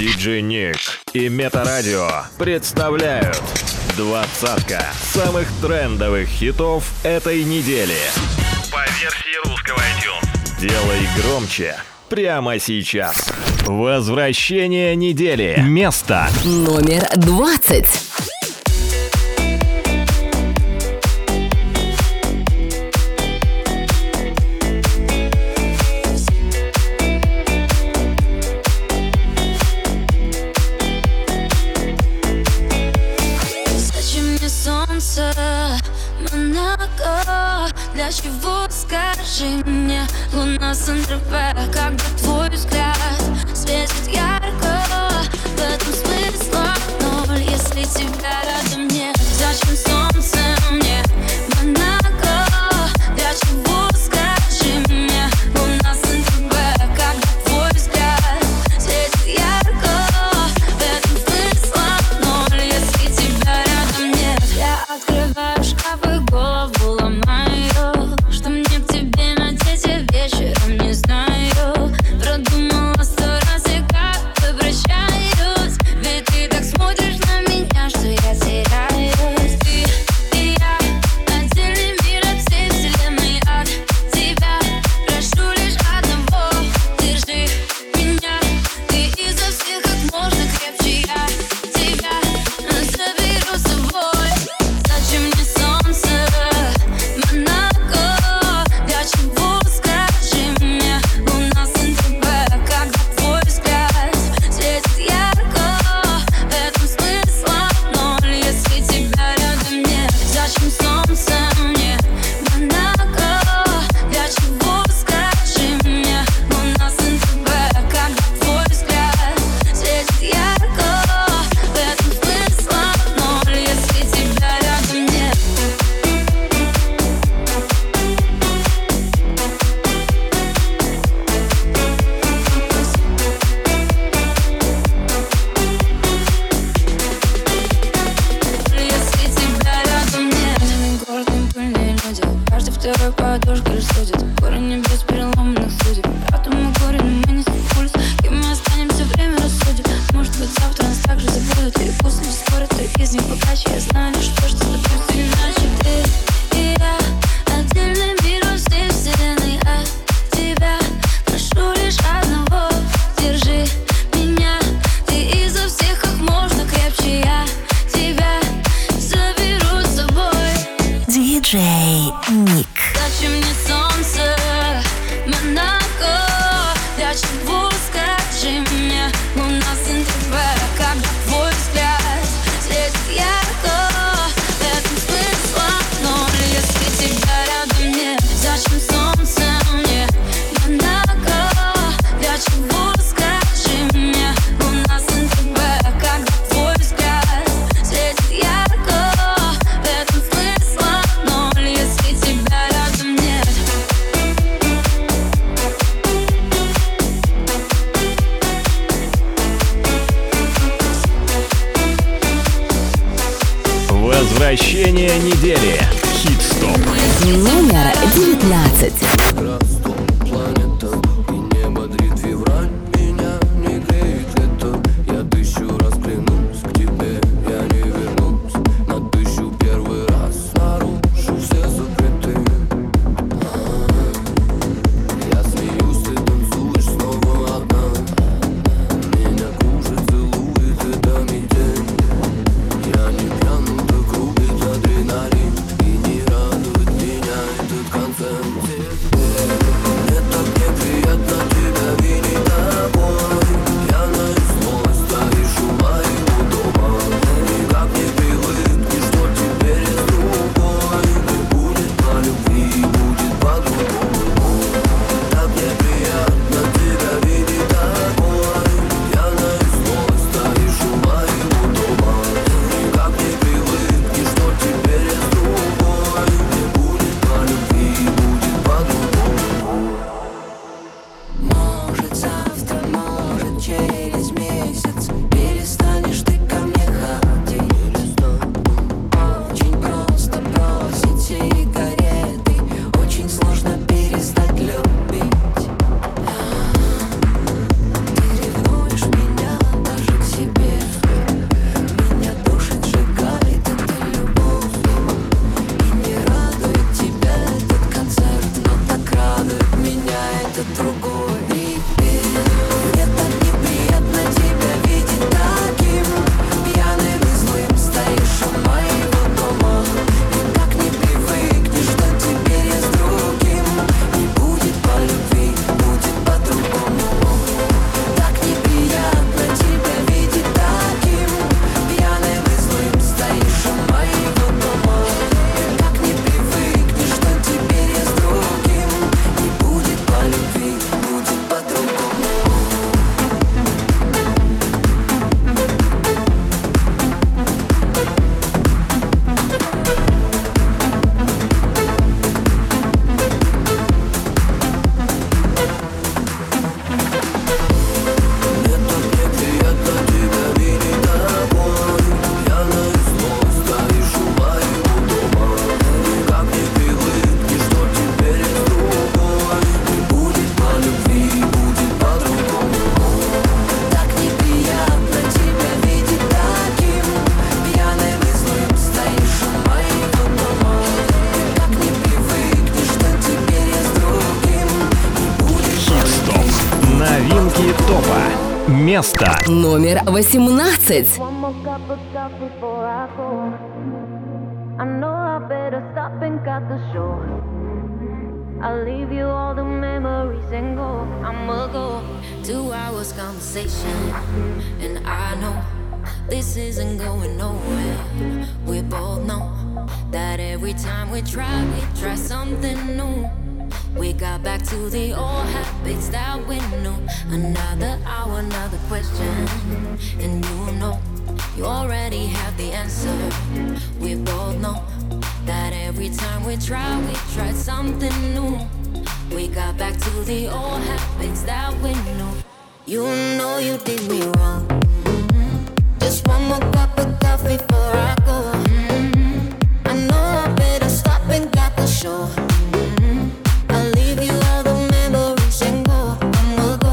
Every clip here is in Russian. Диджей Ник и Метарадио представляют «Двадцатка» самых трендовых хитов этой недели. По версии русского iTunes. Делай громче прямо сейчас. Возвращение недели. Место номер 20. Для чего, скажи мне, луна Сан-Тропе, когда твой взгляд светит ярко, в этом смысла ноль, если тебя рядом нет. Зачем солнце мне, Монако? Для чего, скажи мне, луна Сан-Тропе, когда твой взгляд светит ярко, в этом смысла ноль, если тебя рядом нет. Я открываю шкаф и голову ломаю. Возвращение недели. Hit Stop. Номер 19. Хит топа. Место номер 18. I'll leave you all the memories and go. I'ma go 2 hours conversation, and I know this isn't going nowhere. We both know that every time we try something new. We got back to the old habits that we knew. Another hour, another question, and you know you already have the answer. We both know that every time we tried something new. We got back to the old habits that we knew. You know you did me wrong. Mm-hmm. Just one more cup of coffee before I go. Mm-hmm. I know I better stop and got the show. Mm-hmm. I'll leave you all the memories and go. I'ma go,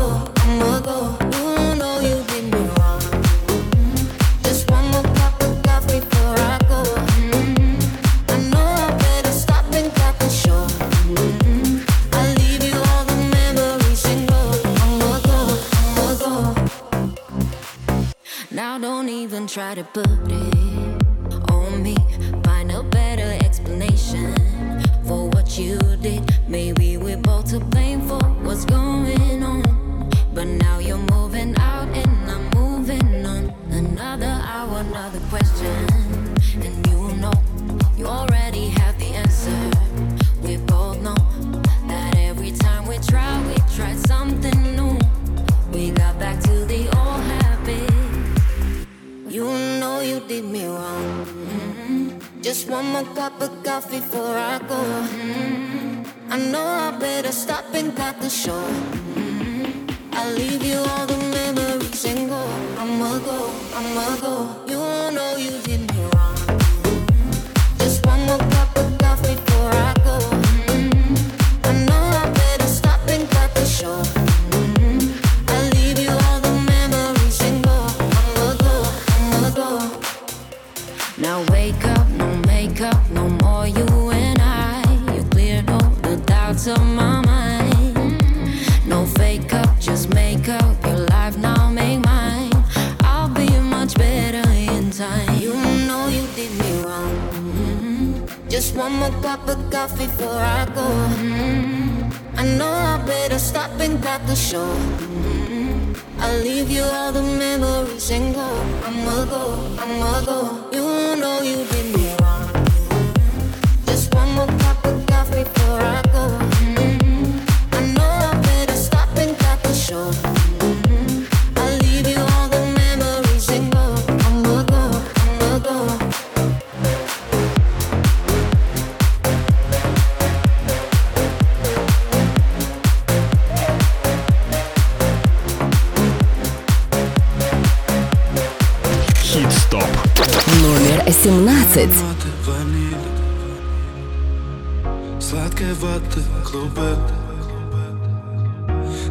I'ma go. You know you did me wrong. Mm-hmm. Just one more cup of coffee before I go. Try to put it on me. Find a better explanation for what you did. Maybe we're both to blame for what's going on. But now you're moving out and I'm moving on. Another hour, another question, and you know you already have the answer. We both know that every time we try something new. We got back to the old habits. You know you did me wrong. Mm-hmm. Just one more cup of coffee before I go. Mm-hmm. I know I better stop and cut the show. Mm-hmm. I'll leave you all the memories and go. I'ma go, I'ma go. You know you did me wrong. Mm-hmm. Just one more cup of coffee before I go. Mm-hmm. I know I better stop and cut the show. Mm-hmm. I'll leave you all the memories and go. I'ma go. Now wake up, no makeup, no more you and I. You cleared all the doubts of my mind. No fake up, just make up your life, now make mine. I'll be much better in time. You know you did me wrong. Mm-hmm. Just one more cup of coffee before I go. Mm-hmm. I know I better stop and cut the show. Mm-hmm. I'll leave you all the memories and go. I'ma go, I'ma go. You know you did me wrong. Just one more cup of coffee before I go. Mm-hmm. I know I better stop and cut the show. Mm-hmm. I'll leave you all the memories and go. I'ma go, I'ma go. Ароматы ванили, сладкой воды клубы.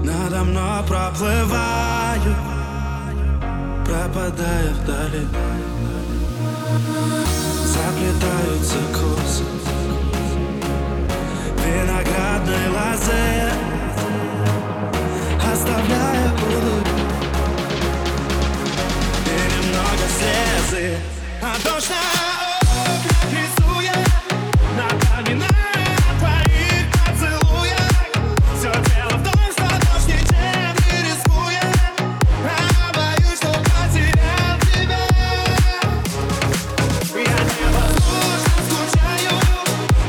Надо мной проплываю, пропадая вдали. Заплетаются косы виноградной лозе, оставляя улыбку и немного слезы. А дождь на окна рисуя, напоминаю о твоих поцелуях. Все дело в том, что дождь ничем не рискуя, а боюсь, что потерял тебя. Я невозможно скучаю,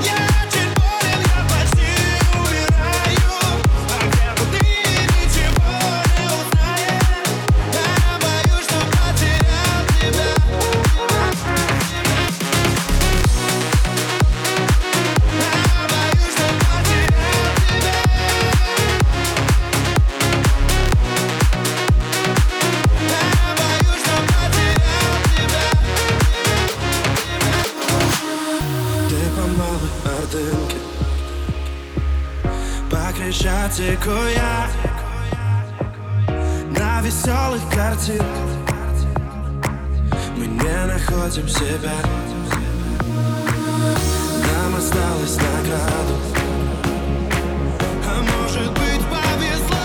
я чуть болен, я почти умираю. А где бы ты, ничего не узнаешь, я боюсь, что потерял тебя. Теку я на веселых картинках, мы не находим себя. Нам осталось награду, а может быть повезло.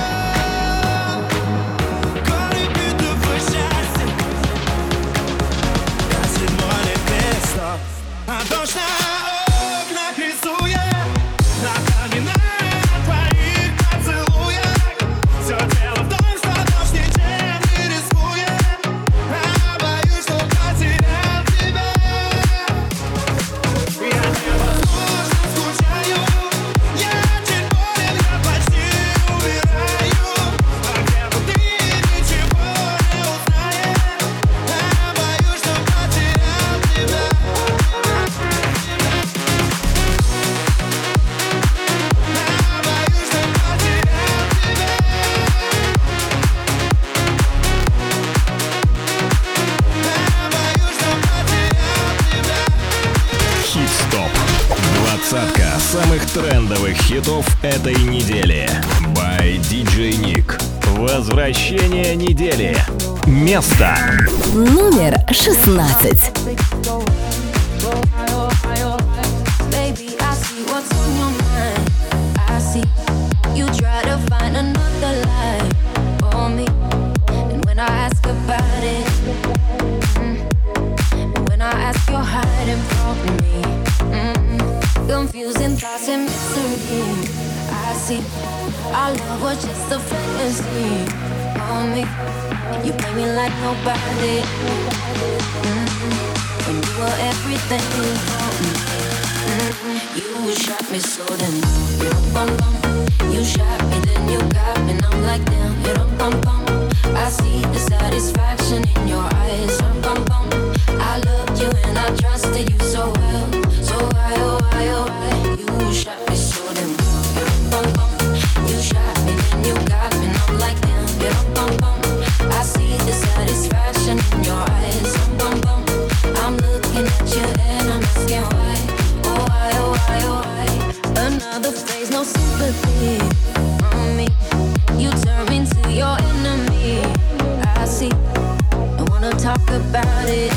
самых трендовых хитов этой недели. By DJ Nick. Возвращение недели. Место номер 16. Confusing thoughts and misery. I see our love was just a fantasy. On me, you play me like nobody. When you were everything for me. You shot me so damn. You shot me, then you got me. And I'm like damn. I see the satisfaction in your eyes. I loved you and I trusted you so well. So why, oh why, oh why? You shot me so damn. You shot me, then you got me, and I'm like damn. I see the satisfaction in your eyes. I'm looking at you and I'm asking why, oh why, oh why, oh why? Another phase, no sympathy on me. You turn me into your enemy. I see, don't wanna talk about it.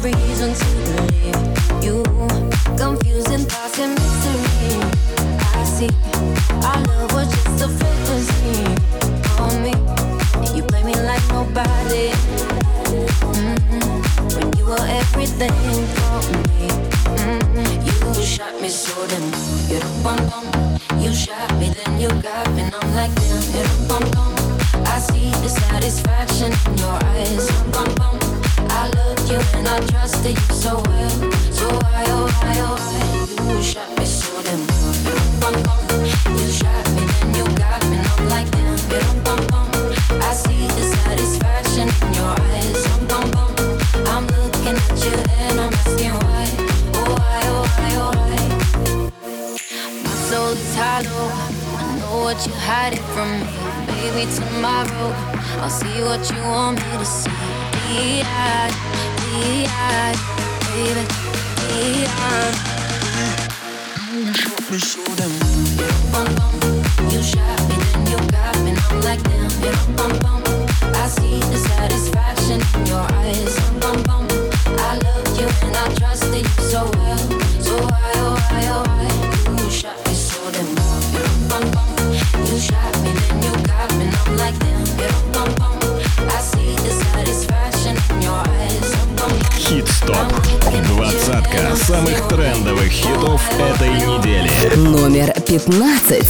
Reason to believe you, confusing thoughts and mystery. I see our love was just a fantasy on me. You play me like nobody. When you were everything for me, you shot me so damn. You bum bum, you shot me, then you got me, and I'm like damn. You bum bum, I see the satisfaction in your eyes. Bum bum. I loved you and I trusted you so well. So why, oh why, oh why? You shot me so damn. You shot me, then you got me, and I'm like damn. I see the satisfaction in your eyes. I'm looking at you and I'm asking why, oh why, oh why, oh why? My soul is hollow. I know what you're hiding from me. Baby, tomorrow I'll see what you want me to see. Be-eyed, baby, be-eyed. You shot me so damn. You shot me, then you got me, and I'm like damn. I see the satisfaction in your eyes. I loved you and I trusted you so well. So why, oh why, oh why? You shot me so damn. You shot me, then you got me, and I'm like damn. Hit Stop. Двадцатка самых трендовых хитов этой недели. Номер 15.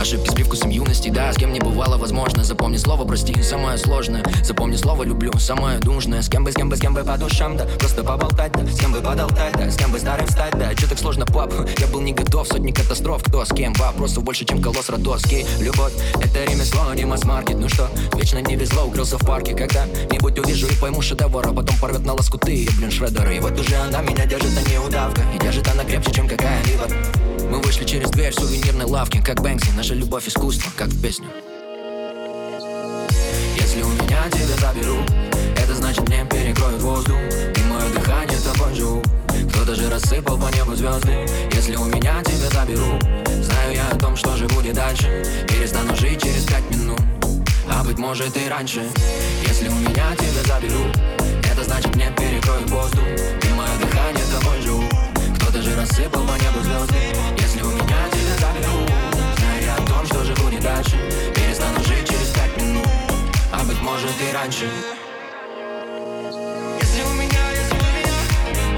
Ошибки с привкусом юности, да, с кем не бывало, возможно. Запомни слово «прости», самое сложное. Запомни слово «люблю», самое нужное. С кем бы по душам, да, просто поболтать, да. С кем бы подолтать, да, с кем бы старым встать, да. Чё так сложно, пап? Я был не готов, сотни катастроф, кто с кем. Вопросов больше, чем колосс родовский. Любовь — это ремесло, не масс-маркет. Ну что, вечно не везло, укрылся в парке. Когда-нибудь увижу и пойму шедевр, а потом порвет на лоскуты, блин, шредер. И вот уже она меня держит, а не удавка. И держит она крепче, чем какая-либо. Мы вышли через дверь в сувенирной лавке, как Бэнкси, наша любовь искусство, как в песню. Если у меня тебя заберу, это значит мне перекроют воздух, и мое дыхание тобой живу. Кто-то же рассыпал по небу звезды. Если у меня тебя заберу, знаю я о том, что же будет дальше. Перестану жить через 5 минут, а быть может и раньше. Если у меня тебя заберу, это значит мне перекроют воздух, и мое дыхание тобой живу. Ты же рассыпал по небу звезды. Если у меня тебя заберу, знаю я о том, что живу не дальше. Перестану жить через 5 минут, а быть может и раньше. Если у меня, если у меня,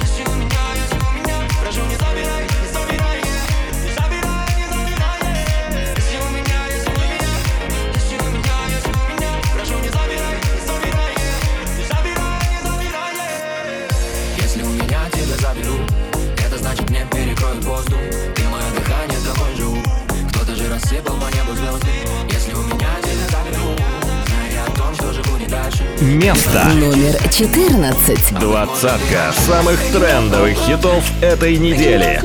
если у меня, если у меня, прошу, не забирай, не забирай, не забирай, не забирай. Если у меня, если у меня, если у меня, если у меня, прошу, не забирай, не забирай, не забирай, не забирай. Если у меня тебя заберу, значит мне перекроют воздух, ты мое дыхание тобой живу. Кто-то же рассыпал по небу звезды. Если у меня тебя заберу, знаю я о том, что живу не дальше. Место номер 14. Двадцатка самых трендовых хитов этой недели.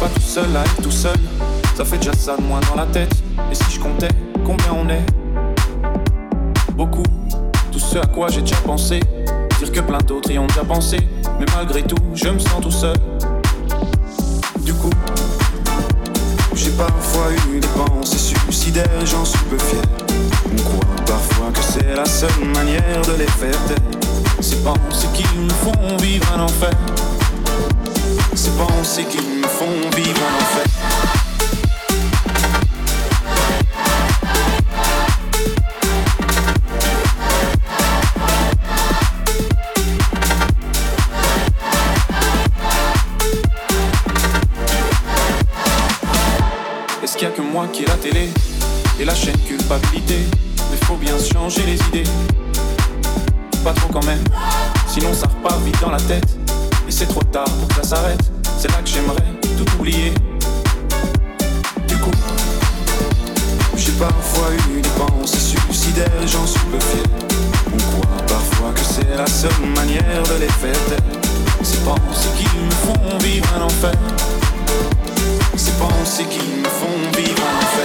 pas tout seul à être tout seul. Ça fait déjà ça de moins dans la tête. Et si je comptais combien on est? Beaucoup, tout ce à quoi j'ai déjà pensé. Dire que plein d'autres y ont déjà pensé. Mais malgré tout, je me sens tout seul. Du coup, j'ai parfois eu des pensées suicidaires et j'en suis peu fier. On croit parfois que c'est la seule manière de les faire taire. Ces pensées qui me font vivre un enfer. Ces pensées qui me font vivre un enfer. Est-ce qu'il y a que moi qui ai la télé et la chaîne culpabilité? Mais faut bien changer les idées. Pas trop quand même, sinon ça repart vite dans la tête. Et c'est trop tard pour que ça s'arrête. C'est là que j'aimerais tout oublier. Du coup, j'ai parfois eu des pensées suicidaires et j'en suis peu fier. On croit parfois que c'est la seule manière de les faire taire. Ces pensées qui me font vivre un enfer. Ces pensées qui me font vivre un enfer.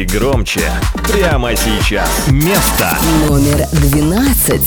И громче прямо сейчас. Место номер 12.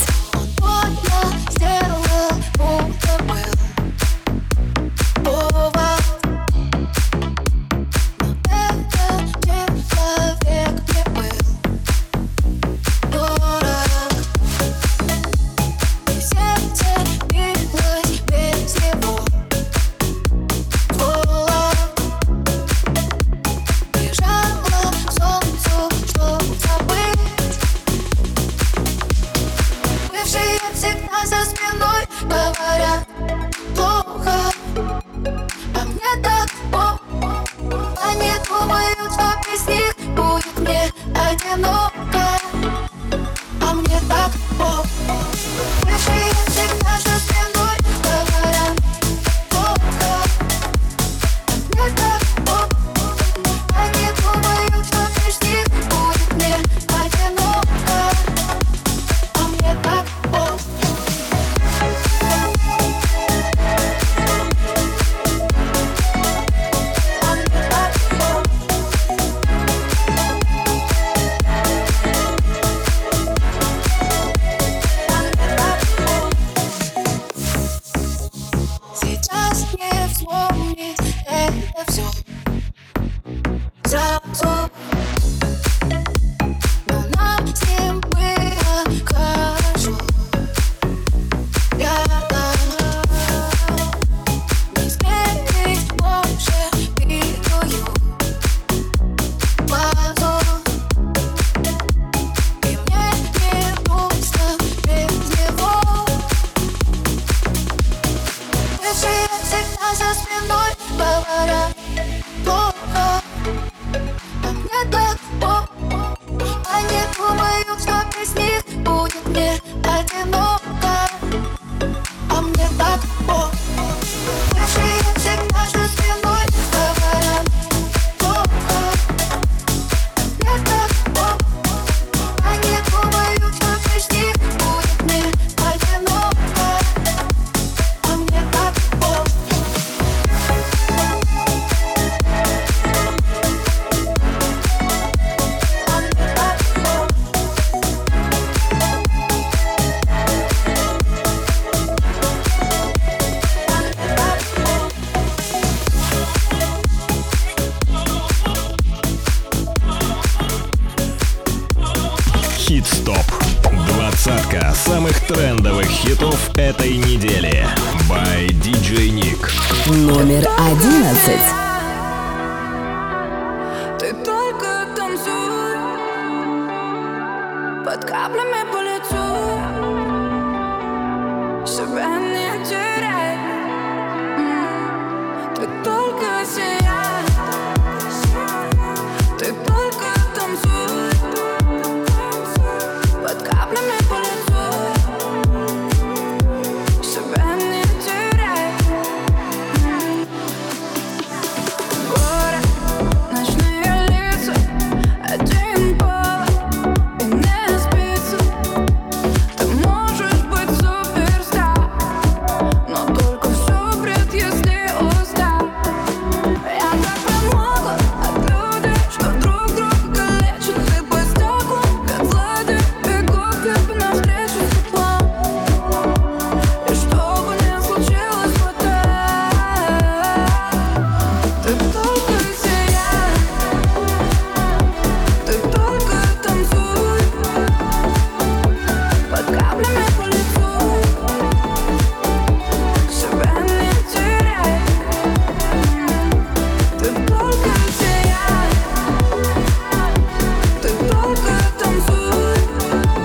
Номер 11. только танцуй, под каплями по лицу, себя не теряй, ты только сияй, ты только танцуй, под каплями по лицу, себя не теряй. Город, ночные лица, один повод и не спится. Ты можешь быть суперстар, но только все бред, если устал. Я так помогла от людей, что друг друга калечат. Ты по стеклам, как лады, бегут тебе навстречу теплом. И что бы ни случилось, вот так. Ты только сияй, ты только танцуй, под каплями по лицу, себя не теряй. Ты только сияй, ты только танцуй, под каплями по лицу, себя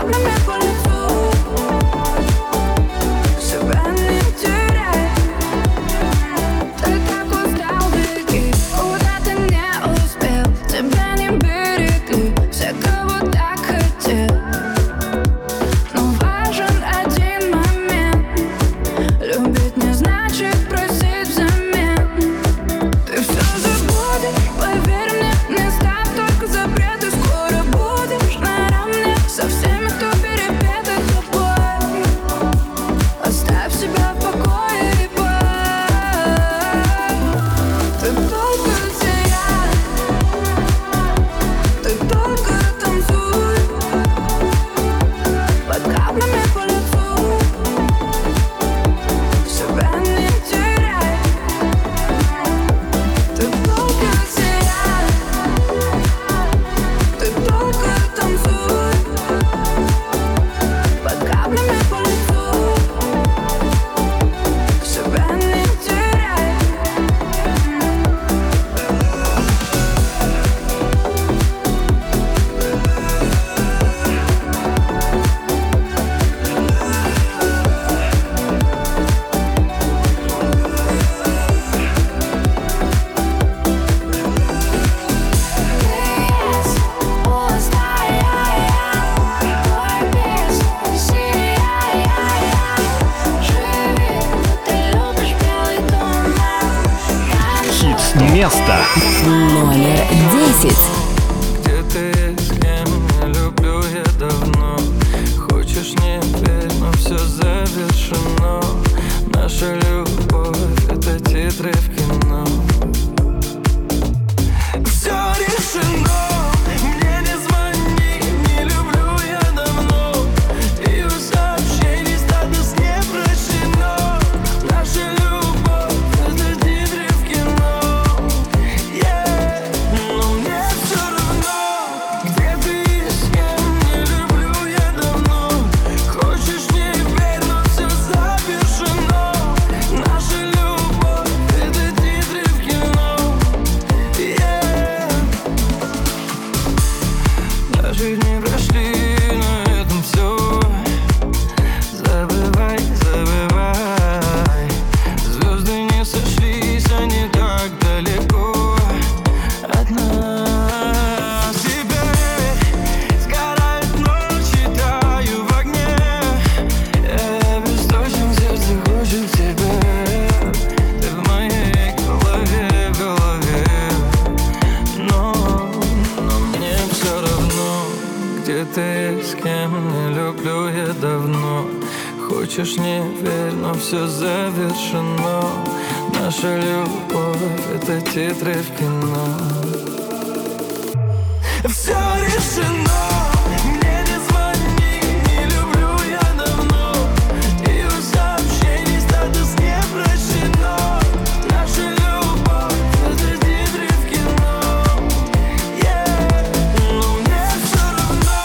не теряй. Ты так устал, беги, куда ты не успел, тебя не берегли, все, кого так хотел. Но важен один момент, любить не значит просить взамен. Ты все забудешь, поверь мне, не ставь только запреты. Скоро будешь наравне со всеми, кто перепет тобой. Оставь себя в покое и пой. Ты только сияй, ты только танцуй, под каплями по лицу, себя не теряй. Ты только сияй, ты только танцуй, под каплями по лицу, себя не теряй. This was мой без сияй. Живи, но ты любишь белый туман. Хит место. Номер 10. Где ты есть, я меня люблю, я давно. Хочешь не верь, но все завершено. Наша любовь — это титры в кино. Все решено, мне не звони, не люблю я давно. И у сообщений статус не прощено. Наша любовь — это титры в кино. Но мне все равно,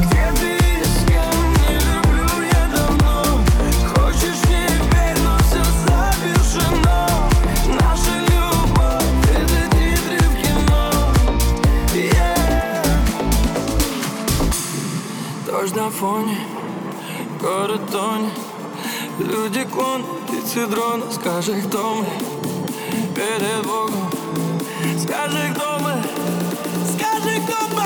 где ты и с кем, не люблю я давно. Хочешь не верь, но все завершено. Наша любовь — это титры в кино. Даже не прошли на этом все. Забывай, забывай. Звезды не сошлись, они так далеко от нас. Теперь сгорают ночи, таю в огне. Я обесточен, сердце хочет тебя. Ты в моей голове, голове. Но мне все равно, где ты и с кем, не люблю я давно. Хочешь не верь, но все завершено. Наша любовь — это титры в кино. Все решено, мне не звони, не люблю я давно. И у сообщений статус не прощено. Наша любовь — это титры в кино. Но мне все равно, где ты и с кем, не люблю я давно. Хочешь не верь, но все завершено. Наша любовь — это титры в кино. фоне город тонет, люди клон, птицы дрон. Скажи, кто мы перед Богом, скажи, кто мы, скажи, кто мы.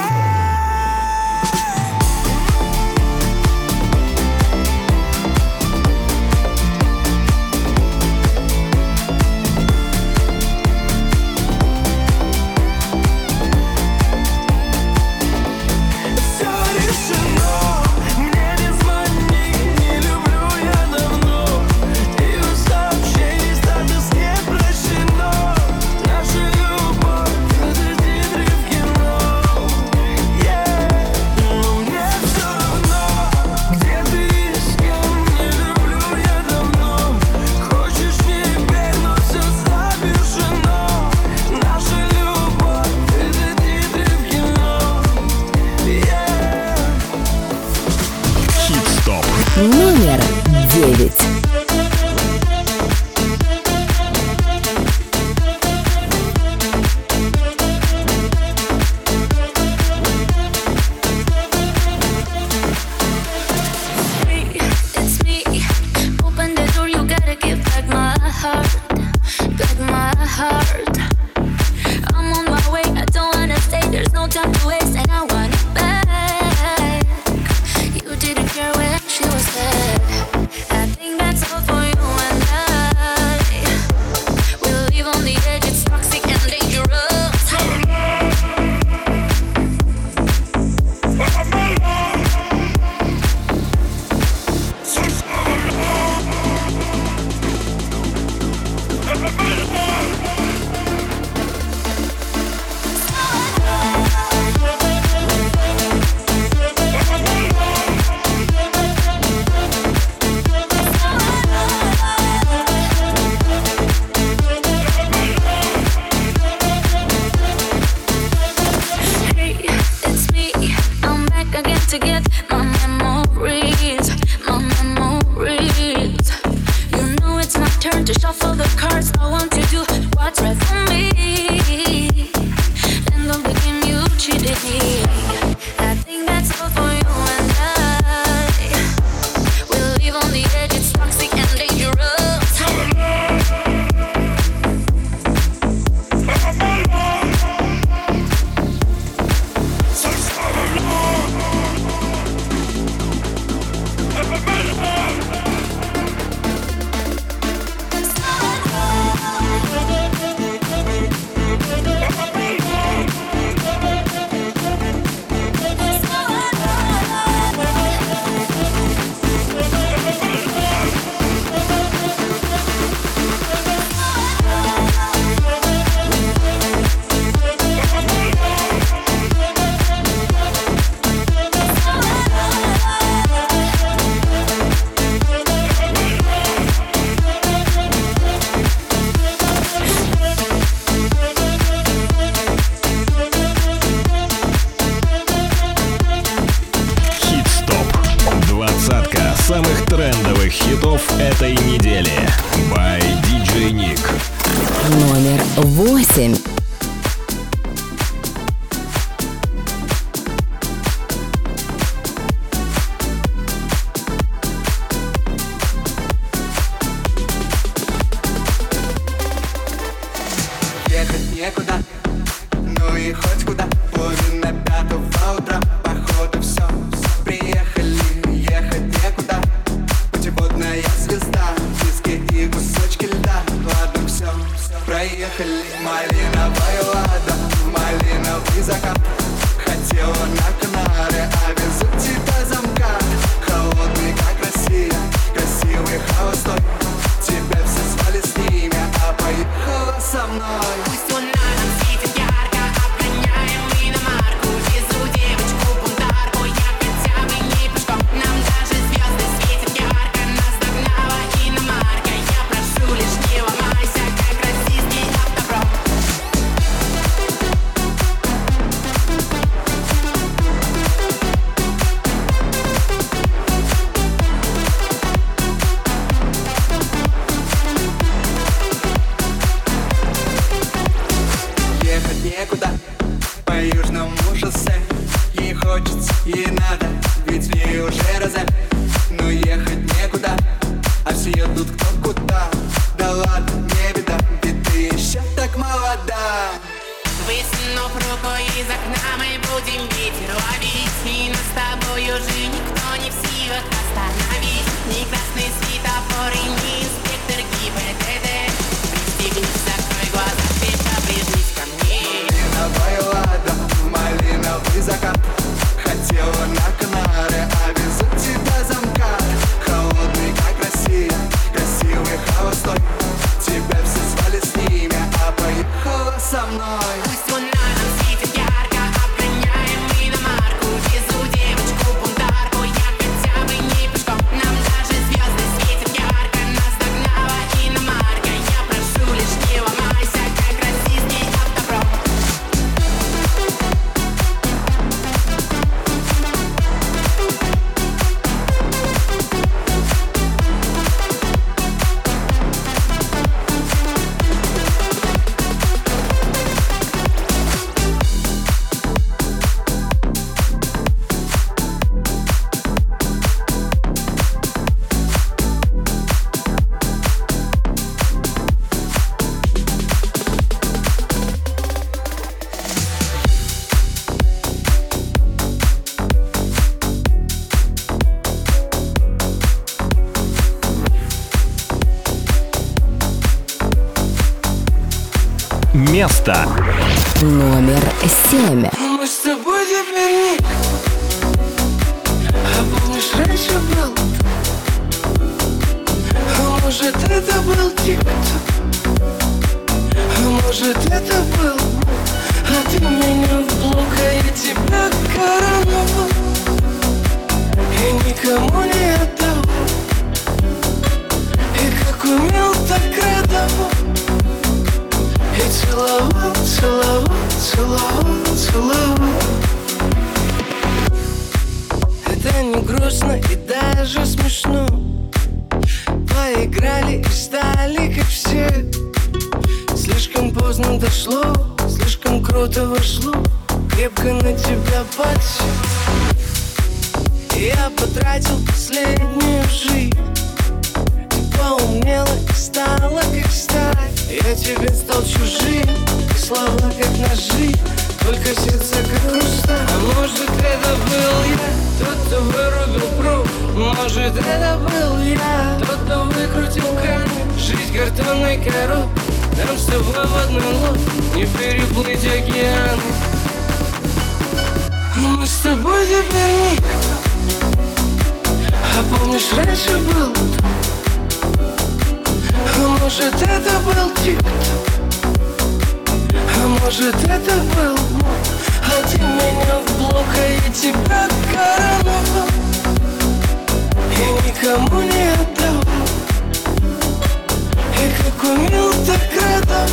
По южному шоссе ей хочется, ей надо, ведь в ней уже из окна мы будем ветер ловить, и нас с тобой уже никто не в силах остановить. Ни красный светофор и ни инспектор ГИБДД. Пристегнись, закрой глаза, крепко прижмись ко мне. Малиновая лада, малиновый закат. Хотела на Канары, а везу тебя замка. Холодный, как Россия, красивый, холостой. Тебя все звали с ними, а поехала со мной. Пусть луна нам светит ярко, обгоняем мы на марку. Везу девочку бунтарку, я хотя бы не пешком. Нам даже звезды светят ярко, нас догнала иномарка. Я прошу, лишь не ломайся, как расист и автопром. Место номер 7. Мы с тобой теперь а помнишь, раньше был? А может, это был тик-ток? А может, это был? А ты меня в блок, а я тебя коронавал. И никому не отдал. И как умел, так радовал. И целовал, целовал, целовал, целовал. Это не грустно и даже смешно. Поиграли и стали как все. Слишком поздно дошло, слишком круто вошло. Крепко на тебя подсел. Я потратил последнюю жизнь. Ты поумнела и стала как сталь. Я тебе стал чужим, слова как ножи, только сердце как хрусталь. А может, это был я, тот, кто вырубил пруд. Может, это был я, тот, кто выкрутил камень. Жизнь картонной коробкой, нам с тобой в одной лодке не переплыть океан. Мы с тобой теперь никто. А помнишь, раньше был? А может, это был тик-ток? А может, это был мой? А ты меня в блок, а я тебя коронавал. И никому не отдал. И как умел, так радовал.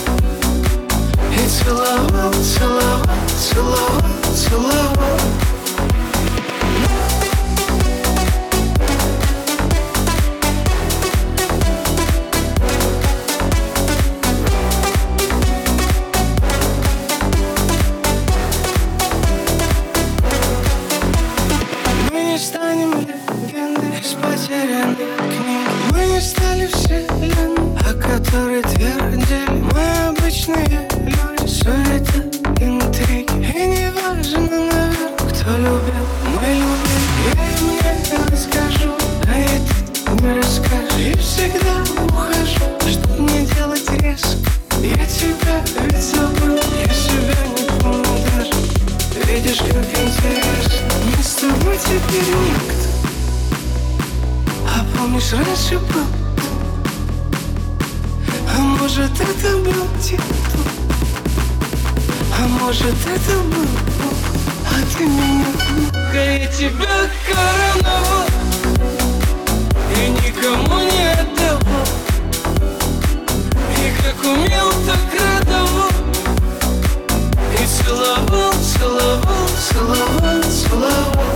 И целовал, целовал, целовал, целовал.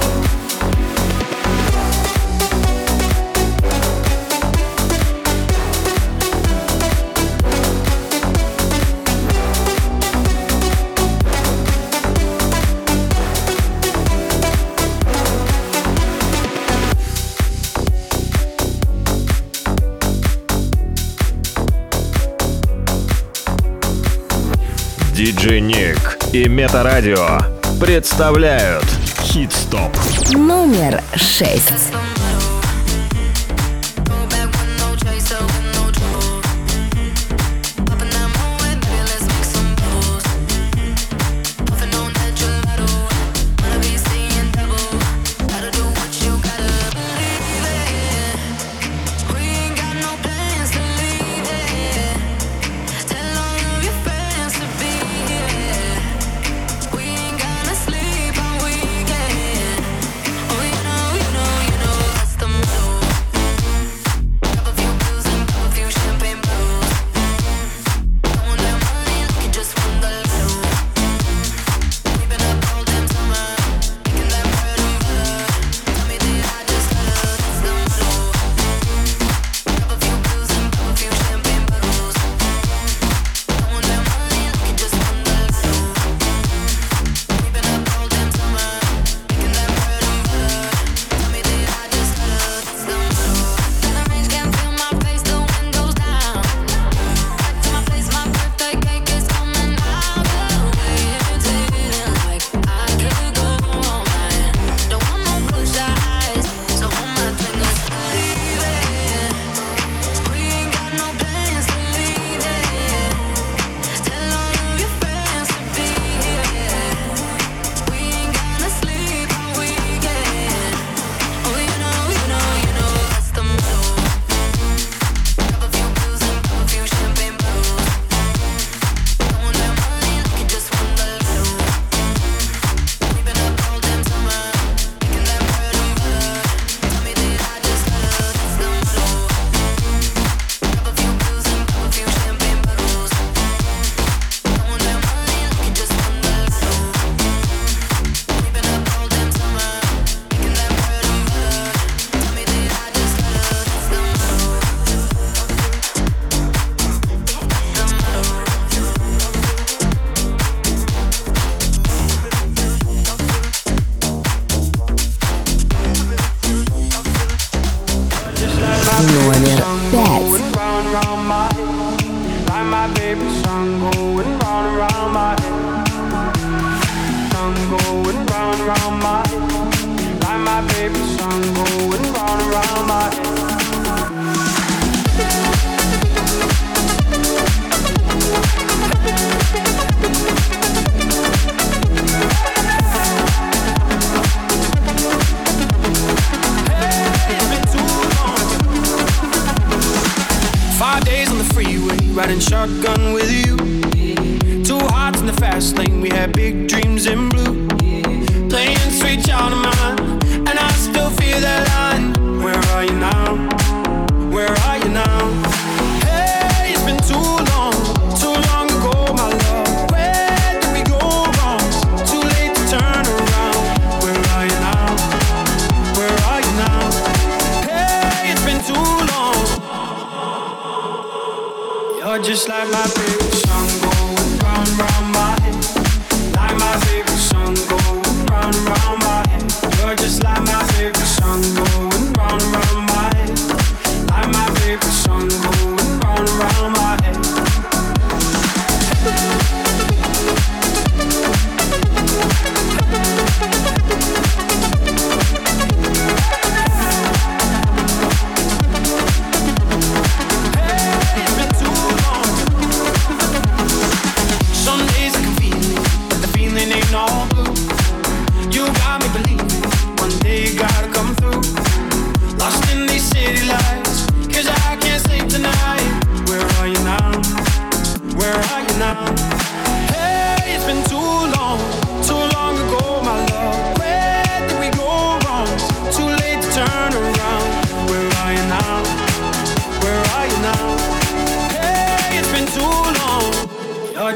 и Метарадио представляют Hit Stop номер 6. Just like my favorite song going round round my head. Like my favorite song going round round my head. You're just like my favorite song going round round my head. Like my favorite song going round round my head.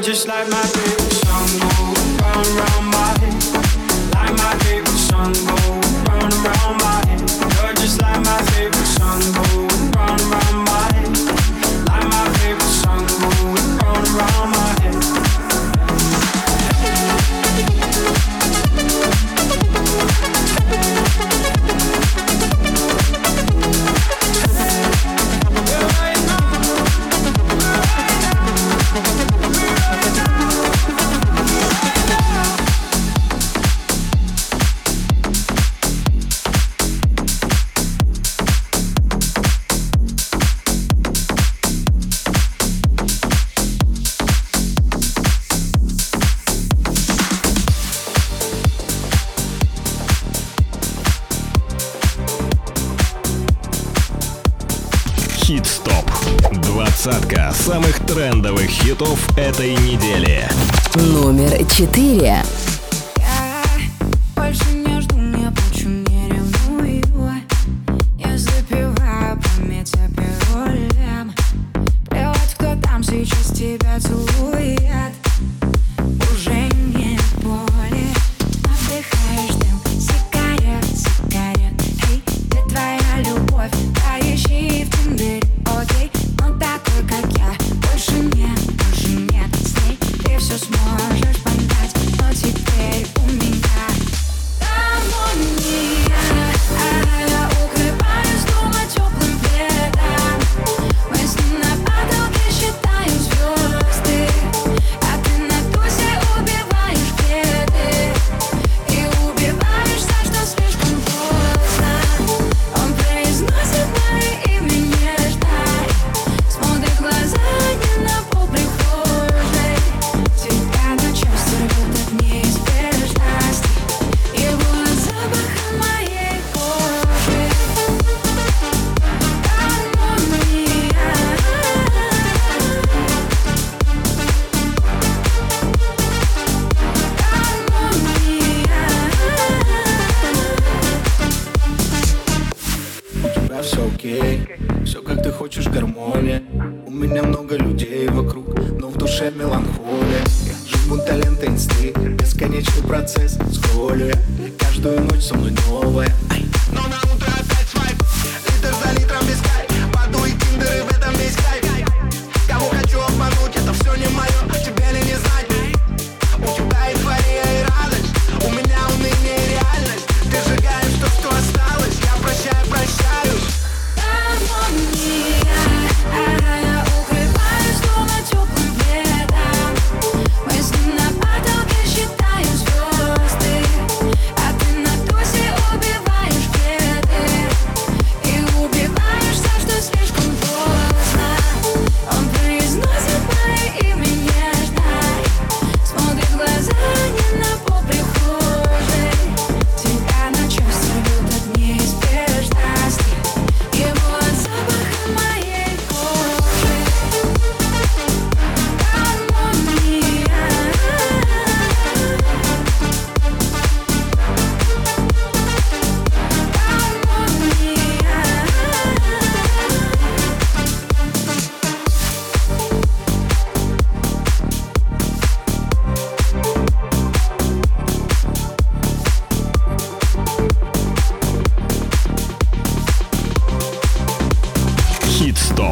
Just like my favorite song going round round my head. Like my favorite song going round round my head. You're just like my favorite song going round round my head. Like my favorite song going round round my head. Двадцатка самых трендовых хитов этой недели. Номер 4.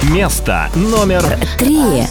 Место номер 3.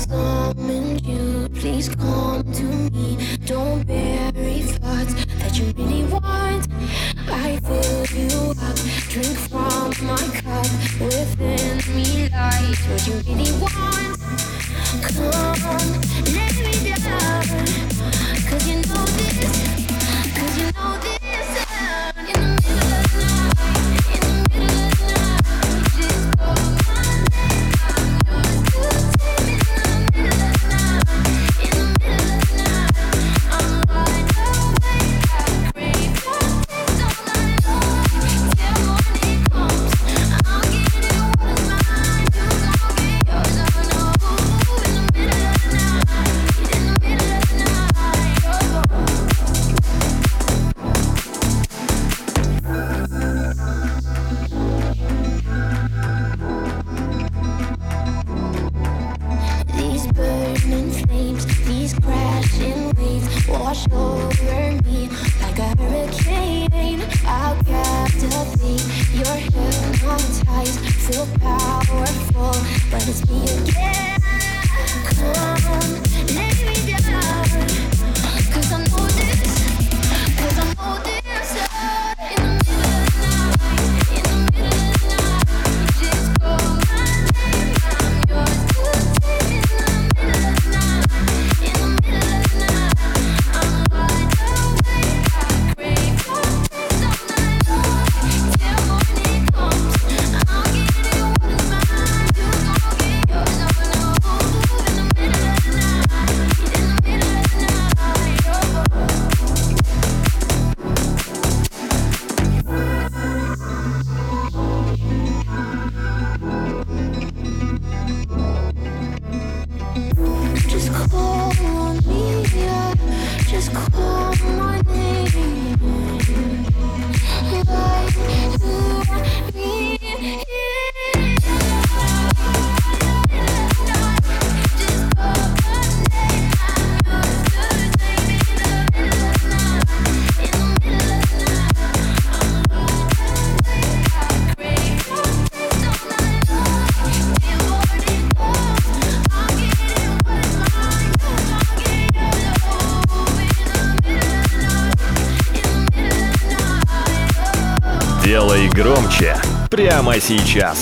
Делай громче. Прямо сейчас.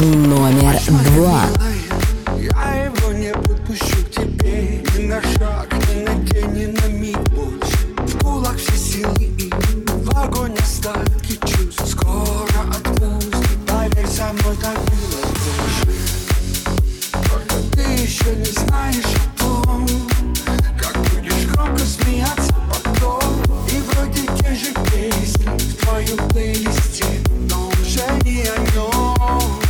Номер 2. Я его не подпущу к тебе. Ни на шаг, ни на день, ни на миг. Будь в кулак все силы и в огонь остатки чувств. Скоро отпусти, поверь, со мной так было тоже. Только ты еще не знаешь о том, как будешь громко смеяться потом. И вроде те же песни в твоем плейлисте, но уже не о нем.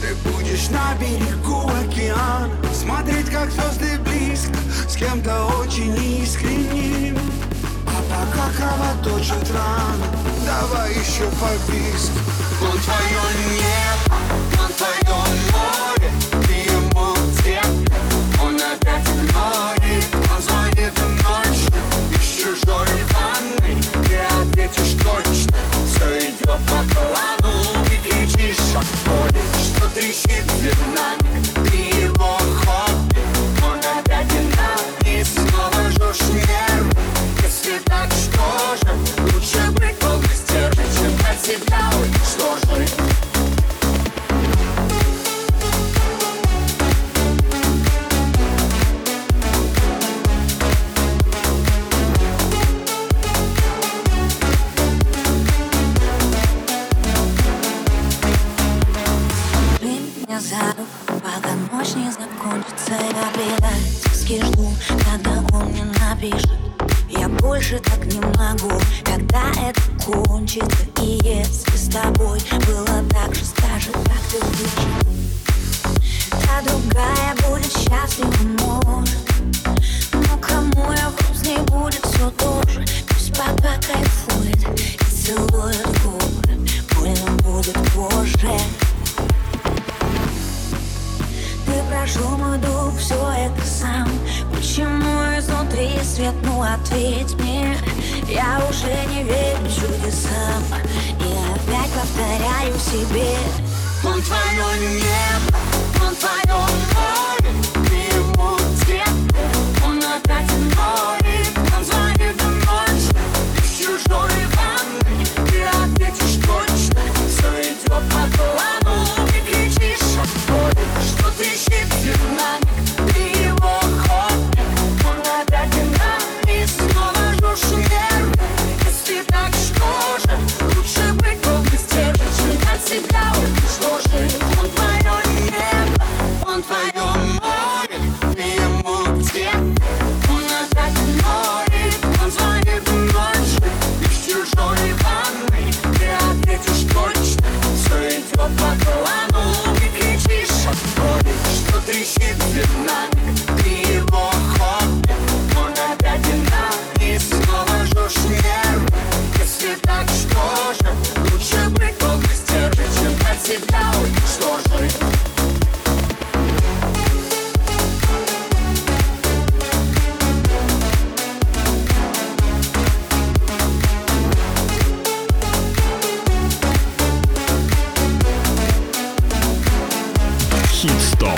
Ты будешь на берегу океана смотреть, как звезды близко с кем-то очень искренним. А пока кровоточит рана, давай еще побиск. Он твое небо, он твое море, ты ему тепло, он опять в море. Он звонит ночью из чужой ванны, ты ответишь точно, все идет по плану. И кричишь от боли, что трещит перед нами, ты его хобби, он опять и ты снова жжешь нервы. Если так, что же, лучше быть полностью, чем про себя уничтожить.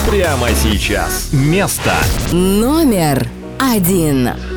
Прямо сейчас. Место номер 1.